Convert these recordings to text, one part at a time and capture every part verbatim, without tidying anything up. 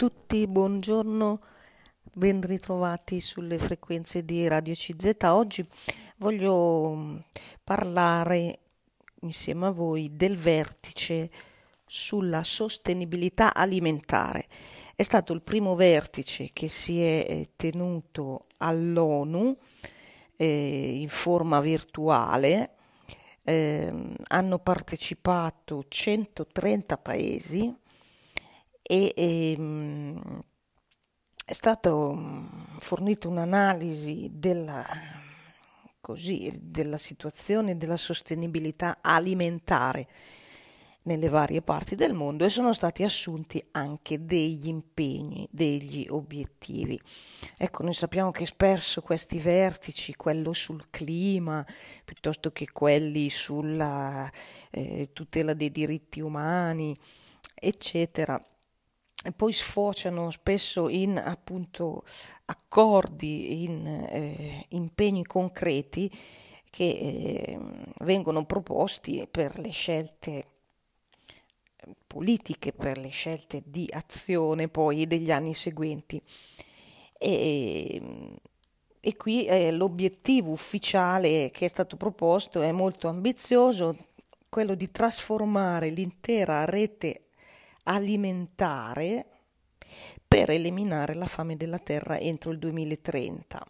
tutti, buongiorno, ben ritrovati sulle frequenze di Radio C Z. Oggi voglio parlare insieme a voi del vertice sulla sostenibilità alimentare. È stato il primo vertice che si è tenuto all'ONU eh, in forma virtuale. Eh, hanno partecipato centotrenta paesi e ehm, è stato fornito un'analisi della, così, della situazione della sostenibilità alimentare nelle varie parti del mondo e sono stati assunti anche degli impegni, degli obiettivi. Ecco, noi sappiamo che spesso questi vertici, quello sul clima, piuttosto che quelli sulla eh, tutela dei diritti umani, eccetera, e poi sfociano spesso in appunto accordi, in eh, impegni concreti che eh, vengono proposti per le scelte politiche, per le scelte di azione poi degli anni seguenti. E, e qui eh, l'obiettivo ufficiale che è stato proposto è molto ambizioso, quello di trasformare l'intera rete alimentare per eliminare la fame della terra entro il duemilatrenta.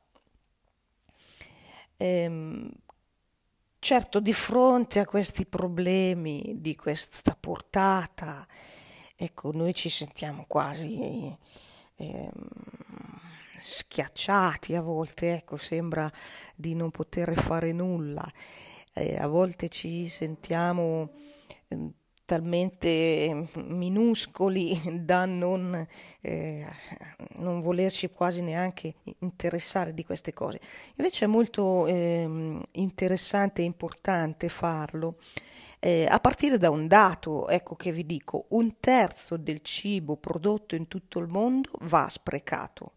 Ehm, Certo, di fronte a questi problemi di questa portata, ecco, noi ci sentiamo quasi eh, schiacciati a volte, ecco, sembra di non poter fare nulla, eh, a volte ci sentiamo eh, talmente minuscoli da non, eh, non volerci quasi neanche interessare di queste cose. Invece è molto eh, interessante e importante farlo eh, a partire da un dato, ecco, che vi dico: un terzo del cibo prodotto in tutto il mondo va sprecato.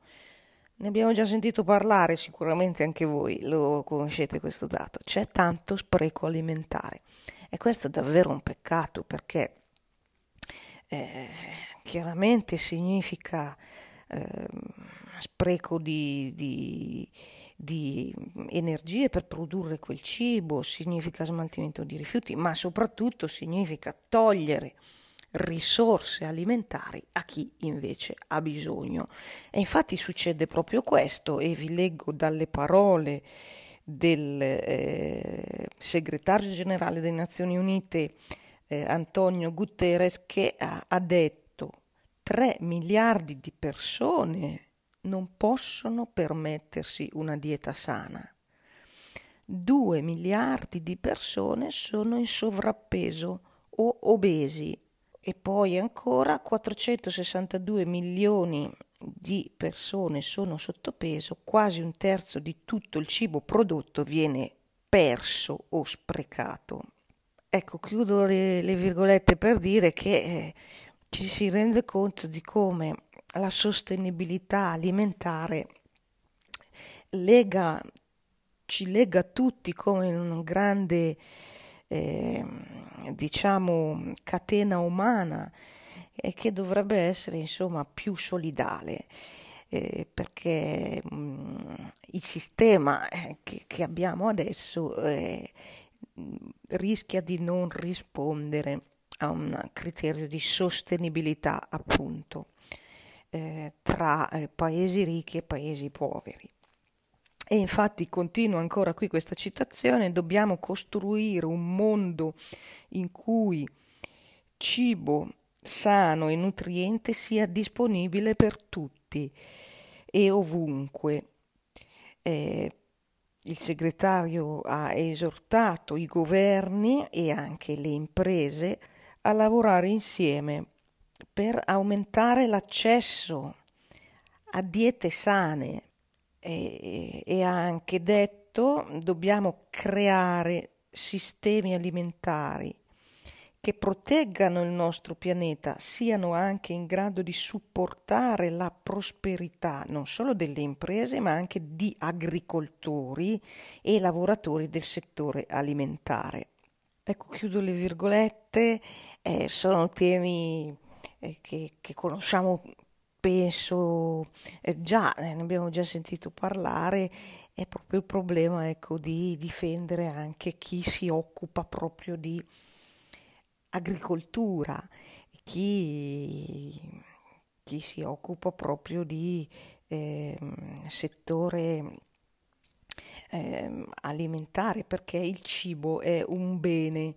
Ne abbiamo già sentito parlare, sicuramente anche voi lo conoscete questo dato. C'è tanto spreco alimentare. E questo è davvero un peccato, perché eh, chiaramente significa eh, spreco di, di, di energie per produrre quel cibo, significa smaltimento di rifiuti, ma soprattutto significa togliere risorse alimentari a chi invece ha bisogno. E infatti succede proprio questo, e vi leggo dalle parole del eh, segretario generale delle Nazioni Unite eh, Antonio Guterres, che ha, ha detto: tre miliardi di persone non possono permettersi una dieta sana, due miliardi di persone sono in sovrappeso o obesi e poi ancora quattrocentosessantadue milioni di persone sono sottopeso, quasi un terzo di tutto il cibo prodotto viene perso o sprecato. Ecco, chiudo le, le virgolette per dire che eh, ci si rende conto di come la sostenibilità alimentare lega, ci lega tutti come in un grande eh, diciamo catena umana, e che dovrebbe essere insomma più solidale, eh, perché mh, il sistema che, che abbiamo adesso eh, rischia di non rispondere a un criterio di sostenibilità, appunto, eh, tra eh, paesi ricchi e paesi poveri. E infatti continua ancora qui questa citazione: dobbiamo costruire un mondo in cui cibo sano e nutriente sia disponibile per tutti e ovunque. Eh, il segretario ha esortato i governi e anche le imprese a lavorare insieme per aumentare l'accesso a diete sane e, e ha anche detto: dobbiamo creare sistemi alimentari che proteggano il nostro pianeta, siano anche in grado di supportare la prosperità non solo delle imprese, ma anche di agricoltori e lavoratori del settore alimentare. Ecco, chiudo le virgolette, eh, sono temi eh, che, che conosciamo penso eh, già, eh, ne abbiamo già sentito parlare, è proprio il problema, ecco, di difendere anche chi si occupa proprio di agricoltura, chi, chi si occupa proprio di eh, settore eh, alimentare, perché il cibo è un bene,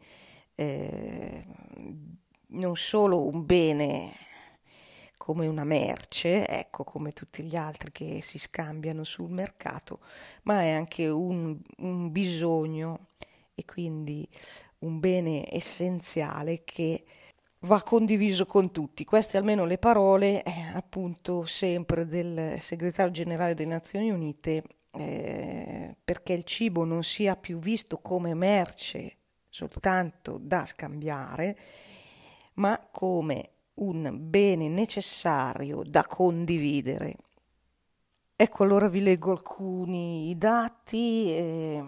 eh, non solo un bene come una merce, ecco, come tutti gli altri che si scambiano sul mercato, ma è anche un, un bisogno e quindi un bene essenziale che va condiviso con tutti. Queste almeno le parole eh, appunto sempre del segretario generale delle Nazioni Unite, eh, perché il cibo non sia più visto come merce soltanto da scambiare, ma come un bene necessario da condividere. Ecco, allora vi leggo alcuni dati. Eh,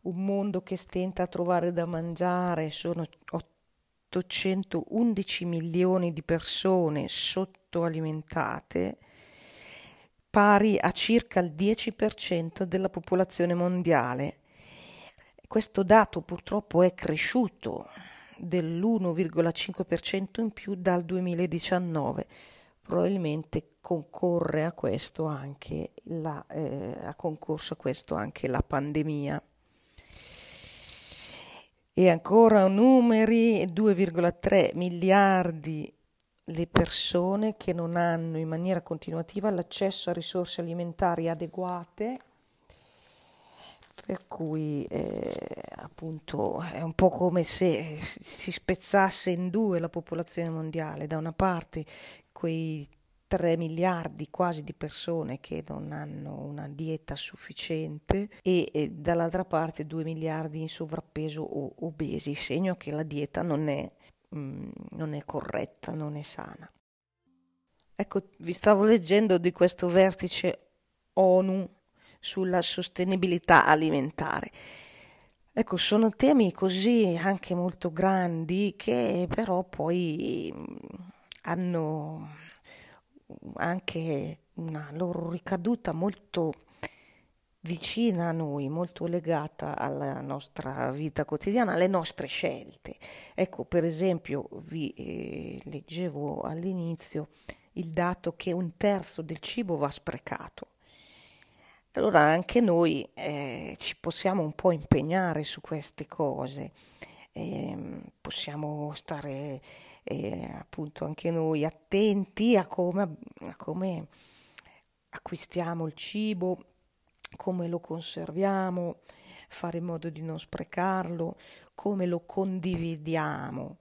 un mondo che stenta a trovare da mangiare, sono ottocentoundici milioni di persone sottoalimentate, pari a circa il dieci per cento della popolazione mondiale. Questo dato purtroppo è cresciuto dell'uno virgola cinque per cento in più dal duemiladiciannove. Probabilmente concorre a questo anche la eh, ha concorso a questo anche la pandemia. E ancora numeri: due virgola tre miliardi le persone che non hanno in maniera continuativa l'accesso a risorse alimentari adeguate. Per cui eh, appunto è un po' come se si spezzasse in due la popolazione mondiale: da una parte quei tre miliardi quasi di persone che non hanno una dieta sufficiente e, e dall'altra parte due miliardi in sovrappeso o obesi, segno che la dieta non è, mh, non è corretta, non è sana. Ecco, vi stavo leggendo di questo vertice ONU sulla sostenibilità alimentare. Ecco, sono temi così anche molto grandi che però poi hanno anche una loro ricaduta molto vicina a noi, molto legata alla nostra vita quotidiana, alle nostre scelte. Ecco, per esempio, vi eh, leggevo all'inizio il dato che un terzo del cibo va sprecato. Allora anche noi eh, ci possiamo un po' impegnare su queste cose, eh, possiamo stare eh, appunto anche noi attenti a come, a come acquistiamo il cibo, come lo conserviamo, fare in modo di non sprecarlo, come lo condividiamo.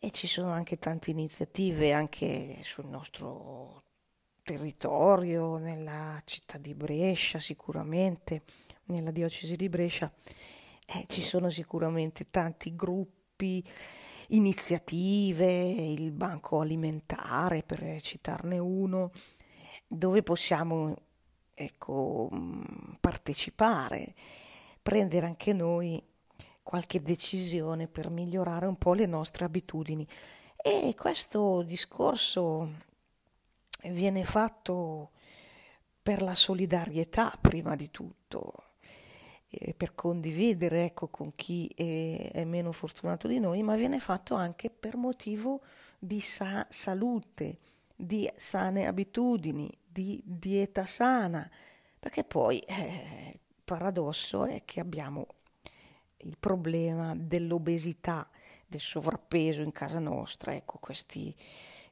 E ci sono anche tante iniziative anche sul nostro territorio, nella città di Brescia, sicuramente nella diocesi di Brescia eh, ci sono sicuramente tanti gruppi, iniziative, il Banco Alimentare per citarne uno, dove possiamo, ecco, partecipare, prendere anche noi qualche decisione per migliorare un po' le nostre abitudini. E questo discorso viene fatto per la solidarietà prima di tutto, eh, per condividere, ecco, con chi è, è meno fortunato di noi, ma viene fatto anche per motivo di sa- salute, di sane abitudini, di dieta sana, perché poi eh, il paradosso è che abbiamo il problema dell'obesità, del sovrappeso in casa nostra, ecco, questi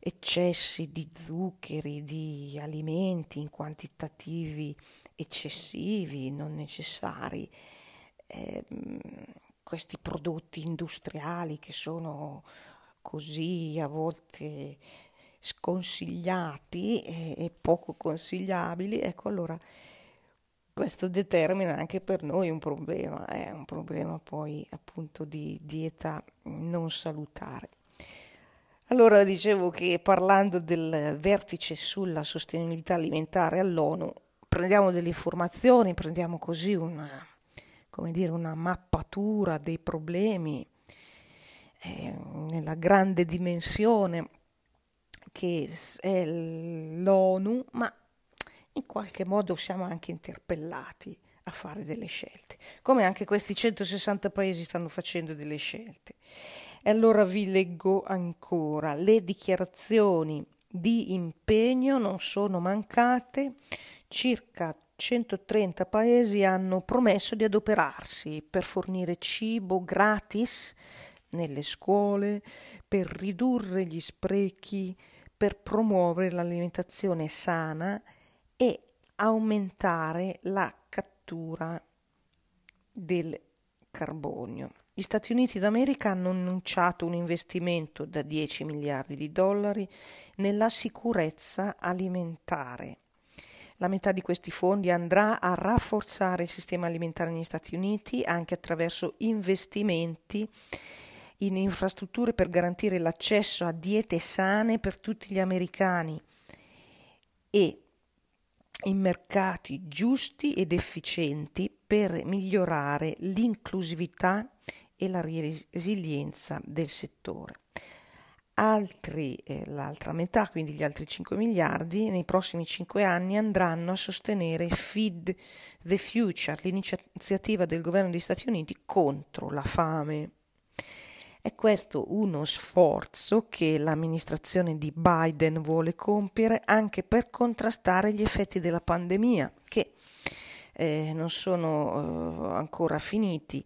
eccessi di zuccheri, di alimenti in quantitativi eccessivi, non necessari, eh, questi prodotti industriali che sono così a volte sconsigliati e, e poco consigliabili. Ecco, allora questo determina anche per noi un problema, è eh, un problema poi appunto di dieta non salutare. Allora dicevo che parlando del vertice sulla sostenibilità alimentare all'ONU prendiamo delle informazioni, prendiamo così una, come dire, una mappatura dei problemi eh, nella grande dimensione che è l'ONU, ma in qualche modo siamo anche interpellati a fare delle scelte, come anche questi centosessanta paesi stanno facendo delle scelte. E allora vi leggo ancora, le dichiarazioni di impegno non sono mancate, circa centotrenta paesi hanno promesso di adoperarsi per fornire cibo gratis nelle scuole, per ridurre gli sprechi, per promuovere l'alimentazione sana e aumentare la cattura del carbonio. Gli Stati Uniti d'America hanno annunciato un investimento da dieci miliardi di dollari nella sicurezza alimentare. La metà di questi fondi andrà a rafforzare il sistema alimentare negli Stati Uniti anche attraverso investimenti in infrastrutture per garantire l'accesso a diete sane per tutti gli americani e in mercati giusti ed efficienti per migliorare l'inclusività e la resilienza del settore. Altri, eh, l'altra metà, quindi gli altri cinque miliardi, nei prossimi cinque anni andranno a sostenere Feed the Future, l'iniziativa del governo degli Stati Uniti contro la fame. È questo uno sforzo che l'amministrazione di Biden vuole compiere anche per contrastare gli effetti della pandemia, che eh, non sono eh, ancora finiti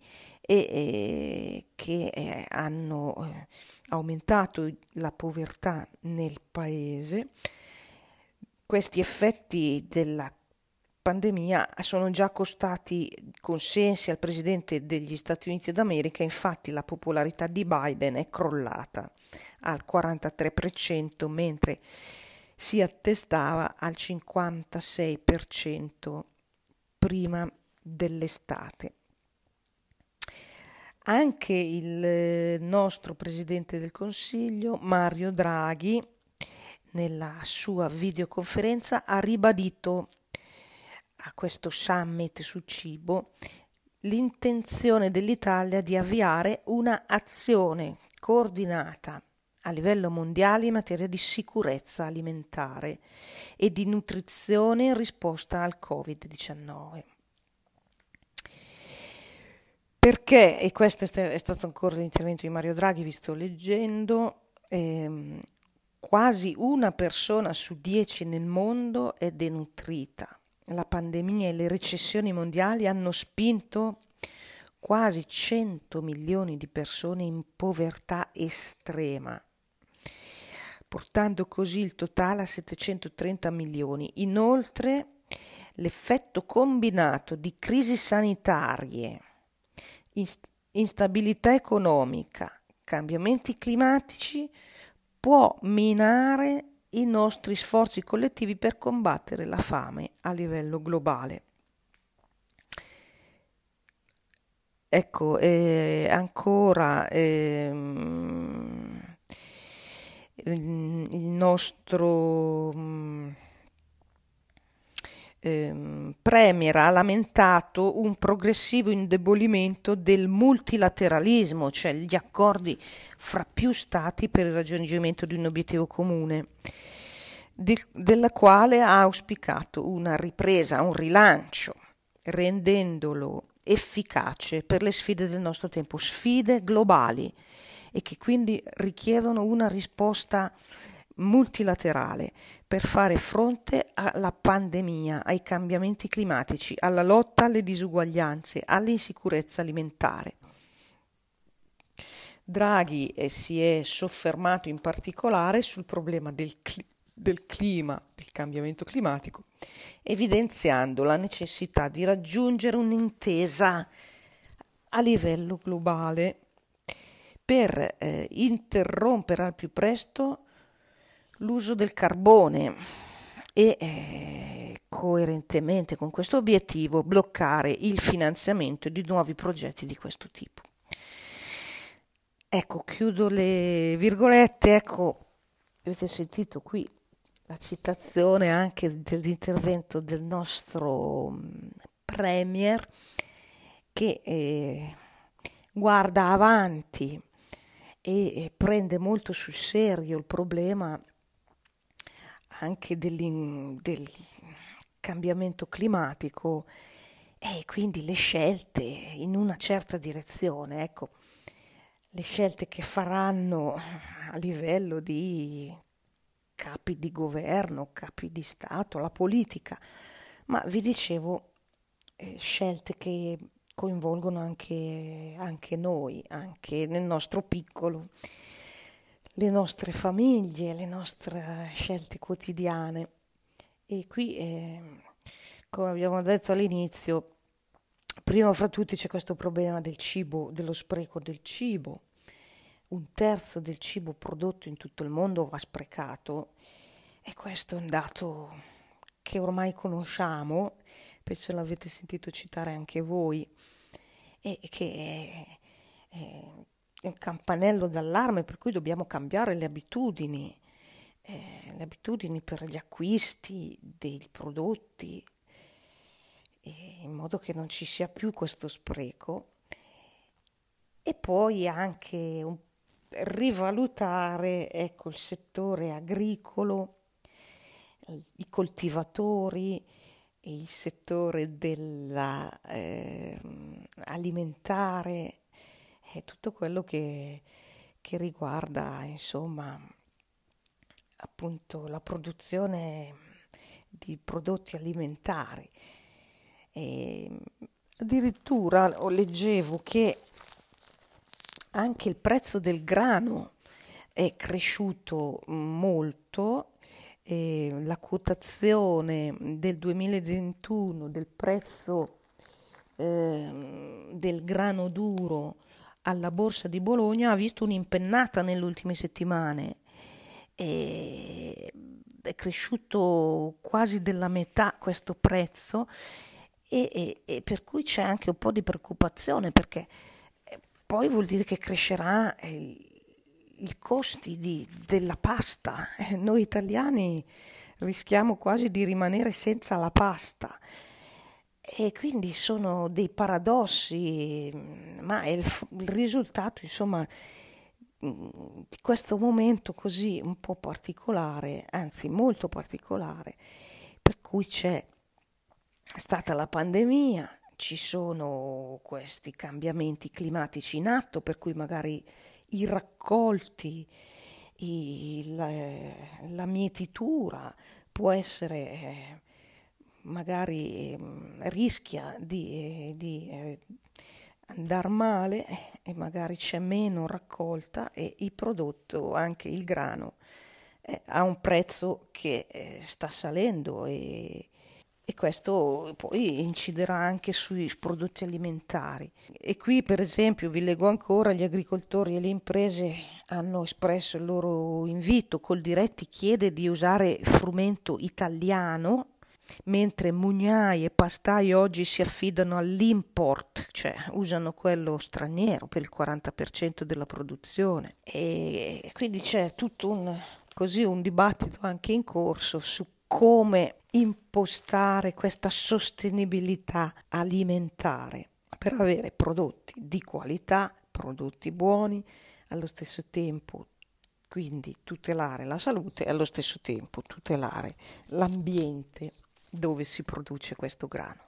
e eh, che eh, hanno eh, aumentato la povertà nel paese. Questi effetti della pandemia sono già costati consensi al presidente degli Stati Uniti d'America, infatti la popolarità di Biden è crollata al quarantatré per cento mentre si attestava al cinquantasei per cento prima dell'estate. Anche il nostro presidente del Consiglio, Mario Draghi, nella sua videoconferenza ha ribadito a questo summit sul cibo l'intenzione dell'Italia di avviare una azione coordinata a livello mondiale in materia di sicurezza alimentare e di nutrizione in risposta al covid diciannove. Perché, e questo è stato ancora l'intervento di Mario Draghi, vi sto leggendo, ehm, quasi una persona su dieci nel mondo è denutrita. La pandemia e le recessioni mondiali hanno spinto quasi cento milioni di persone in povertà estrema, portando così il totale a settecentotrenta milioni. Inoltre, l'effetto combinato di crisi sanitarie, inst- instabilità economica, cambiamenti climatici può minare i nostri sforzi collettivi per combattere la fame a livello globale. Ecco, eh, ancora eh, il nostro eh, premier ha lamentato un progressivo indebolimento del multilateralismo, cioè gli accordi fra più stati per il raggiungimento di un obiettivo comune, della quale ha auspicato una ripresa, un rilancio, rendendolo efficace per le sfide del nostro tempo, sfide globali e che quindi richiedono una risposta multilaterale per fare fronte alla pandemia, ai cambiamenti climatici, alla lotta alle disuguaglianze, all'insicurezza alimentare. Draghi eh, si è soffermato in particolare sul problema del clima, del clima, del cambiamento climatico, evidenziando la necessità di raggiungere un'intesa a livello globale per eh, interrompere al più presto l'uso del carbone e eh, coerentemente con questo obiettivo bloccare il finanziamento di nuovi progetti di questo tipo. Ecco, chiudo le virgolette, ecco, avete sentito qui la citazione anche dell'intervento del nostro premier che eh, guarda avanti e, e prende molto sul serio il problema anche del cambiamento climatico e quindi le scelte in una certa direzione, ecco, le scelte che faranno a livello di capi di governo, capi di Stato, la politica, ma vi dicevo eh, scelte che coinvolgono anche, anche noi, anche nel nostro piccolo, le nostre famiglie, le nostre scelte quotidiane. E qui, eh, come abbiamo detto all'inizio, prima fra tutti c'è questo problema del cibo, dello spreco del cibo. Un terzo del cibo prodotto in tutto il mondo va sprecato, e questo è un dato che ormai conosciamo, penso l'avete sentito citare anche voi, e che è, è un campanello d'allarme per cui dobbiamo cambiare le abitudini, eh, le abitudini per gli acquisti dei prodotti, eh, in modo che non ci sia più questo spreco, e poi anche un rivalutare, ecco, il settore agricolo, i coltivatori, il settore della, eh, alimentare, è tutto quello che, che riguarda, insomma, appunto la produzione di prodotti alimentari. E addirittura leggevo che anche il prezzo del grano è cresciuto molto, e la quotazione del duemilaventuno del prezzo eh, del grano duro alla borsa di Bologna ha visto un'impennata nelle ultime settimane, e è cresciuto quasi della metà questo prezzo, e, e, e per cui c'è anche un po' di preoccupazione, perché poi vuol dire che crescerà eh, i costi di, della pasta. Eh, noi italiani rischiamo quasi di rimanere senza la pasta, e quindi sono dei paradossi, ma è il, il risultato, insomma, di questo momento così un po' particolare, anzi molto particolare, per cui c'è stata la pandemia. Ci sono questi cambiamenti climatici in atto, per cui magari i raccolti, i, la, la mietitura può essere, magari rischia di, di andar male, e magari c'è meno raccolta, e il prodotto, anche il grano, ha un prezzo che sta salendo, e E questo poi inciderà anche sui prodotti alimentari. E qui, per esempio, vi leggo ancora, gli agricoltori e le imprese hanno espresso il loro invito. Coldiretti chiede di usare frumento italiano, mentre mugnai e pastai oggi si affidano all'import, cioè usano quello straniero per il quaranta per cento della produzione. E quindi c'è tutto un, così, un dibattito anche in corso su come impostare questa sostenibilità alimentare per avere prodotti di qualità, prodotti buoni, allo stesso tempo quindi tutelare la salute e allo stesso tempo tutelare l'ambiente dove si produce questo grano.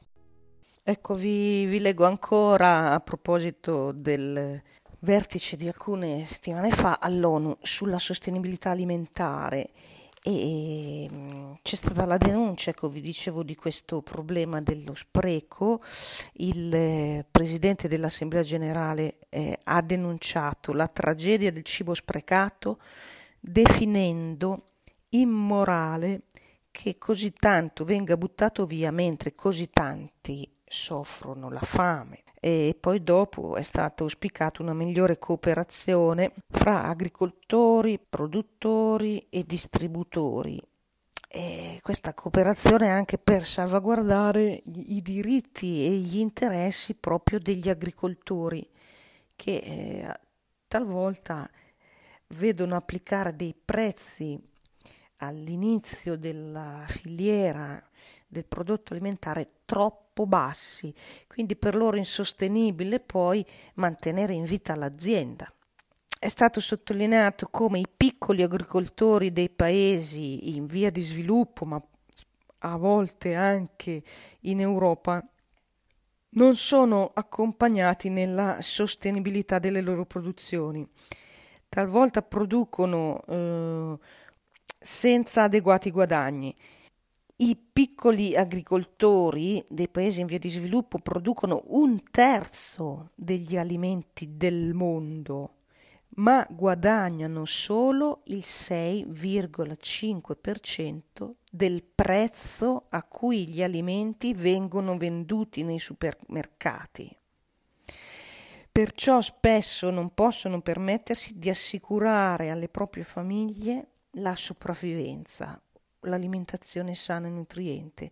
Ecco, vi, vi leggo ancora a proposito del vertice di alcune settimane fa all'ONU sulla sostenibilità alimentare. E c'è stata la denuncia, ecco, vi dicevo, di questo problema dello spreco. Il presidente dell'Assemblea Generale eh, ha denunciato la tragedia del cibo sprecato, definendo immorale che così tanto venga buttato via mentre così tanti soffrono la fame. E poi dopo è stata auspicata una migliore cooperazione fra agricoltori, produttori e distributori, e questa cooperazione anche per salvaguardare i diritti e gli interessi proprio degli agricoltori, che eh, talvolta vedono applicare dei prezzi all'inizio della filiera del prodotto alimentare troppo bassi, quindi per loro insostenibile poi mantenere in vita l'azienda. è stato sottolineato come i piccoli agricoltori dei paesi in via di sviluppo, ma a volte anche in Europa, non sono accompagnati nella sostenibilità delle loro produzioni. Talvolta producono eh, senza adeguati guadagni. I piccoli agricoltori dei paesi in via di sviluppo producono un terzo degli alimenti del mondo, ma guadagnano solo il sei virgola cinque per cento del prezzo a cui gli alimenti vengono venduti nei supermercati. Perciò spesso non possono permettersi di assicurare alle proprie famiglie la sopravvivenza, l'alimentazione sana e nutriente,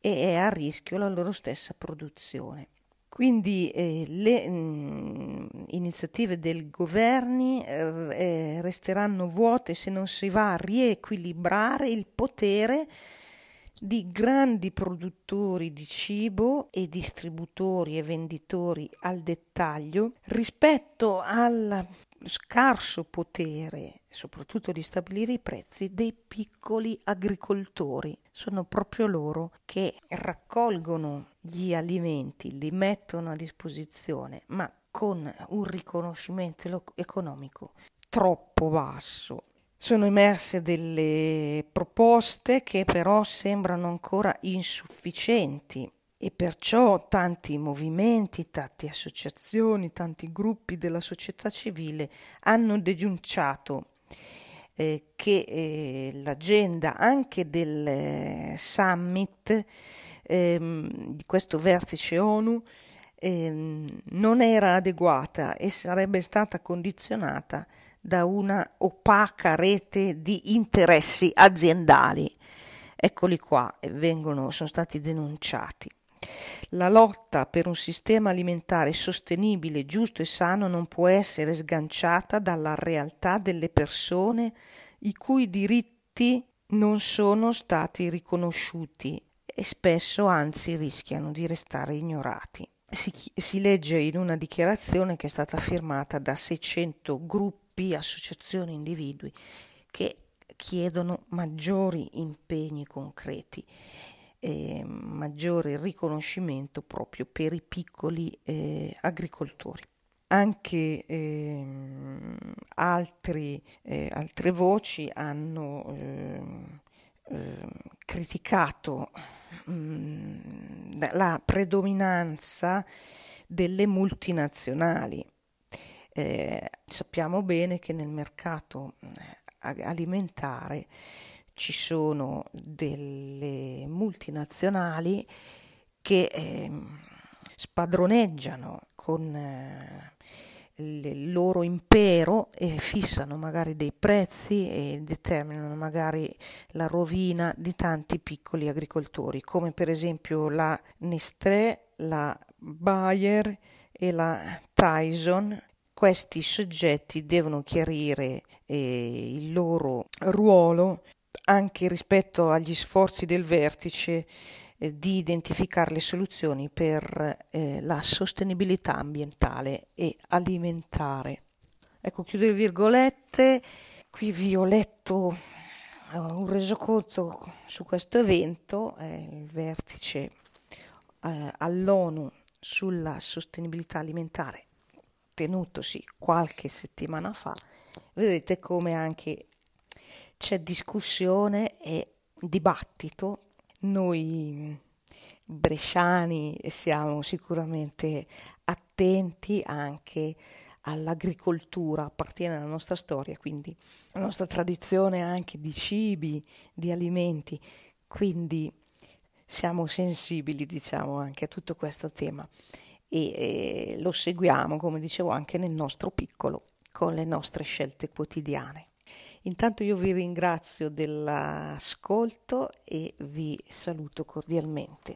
e è a rischio la loro stessa produzione. Quindi eh, le mh, iniziative dei governi eh, resteranno vuote se non si va a riequilibrare il potere di grandi produttori di cibo e distributori e venditori al dettaglio rispetto al scarso potere, soprattutto di stabilire i prezzi, dei piccoli agricoltori. Sono proprio loro che raccolgono gli alimenti, li mettono a disposizione, ma con un riconoscimento economico troppo basso. Sono emerse delle proposte che però sembrano ancora insufficienti e perciò tanti movimenti, tante associazioni, tanti gruppi della società civile hanno denunciato eh, che eh, l'agenda anche del eh, summit, eh, di questo vertice ONU, eh, non era adeguata e sarebbe stata condizionata da una opaca rete di interessi aziendali. Eccoli qua, vengono, sono stati denunciati. La lotta per un sistema alimentare sostenibile, giusto e sano non può essere sganciata dalla realtà delle persone i cui diritti non sono stati riconosciuti e spesso anzi rischiano di restare ignorati. Si, si legge in una dichiarazione che è stata firmata da seicento gruppi, associazioni, individui che chiedono maggiori impegni concreti, eh, maggiore riconoscimento proprio per i piccoli eh, agricoltori. Anche eh, altri, eh, altre voci hanno eh, eh, criticato mh, la predominanza delle multinazionali. Eh, sappiamo bene che nel mercato alimentare ci sono delle multinazionali che eh, spadroneggiano con eh, il loro impero e fissano magari dei prezzi e determinano magari la rovina di tanti piccoli agricoltori, come per esempio la Nestlé, la Bayer e la Tyson. Questi soggetti devono chiarire eh, il loro ruolo anche rispetto agli sforzi del vertice eh, di identificare le soluzioni per eh, la sostenibilità ambientale e alimentare. Ecco, chiudo le virgolette, qui vi ho letto eh, un resoconto su questo evento, eh, il vertice eh, all'ONU sulla sostenibilità alimentare, tenutosi qualche settimana fa. Vedete come anche c'è discussione e dibattito. Noi bresciani siamo sicuramente attenti anche all'agricoltura, appartiene alla nostra storia, quindi alla nostra tradizione anche di cibi, di alimenti, quindi siamo sensibili, diciamo, anche a tutto questo tema. E lo seguiamo, come dicevo, anche nel nostro piccolo, con le nostre scelte quotidiane. Intanto io vi ringrazio dell'ascolto e vi saluto cordialmente.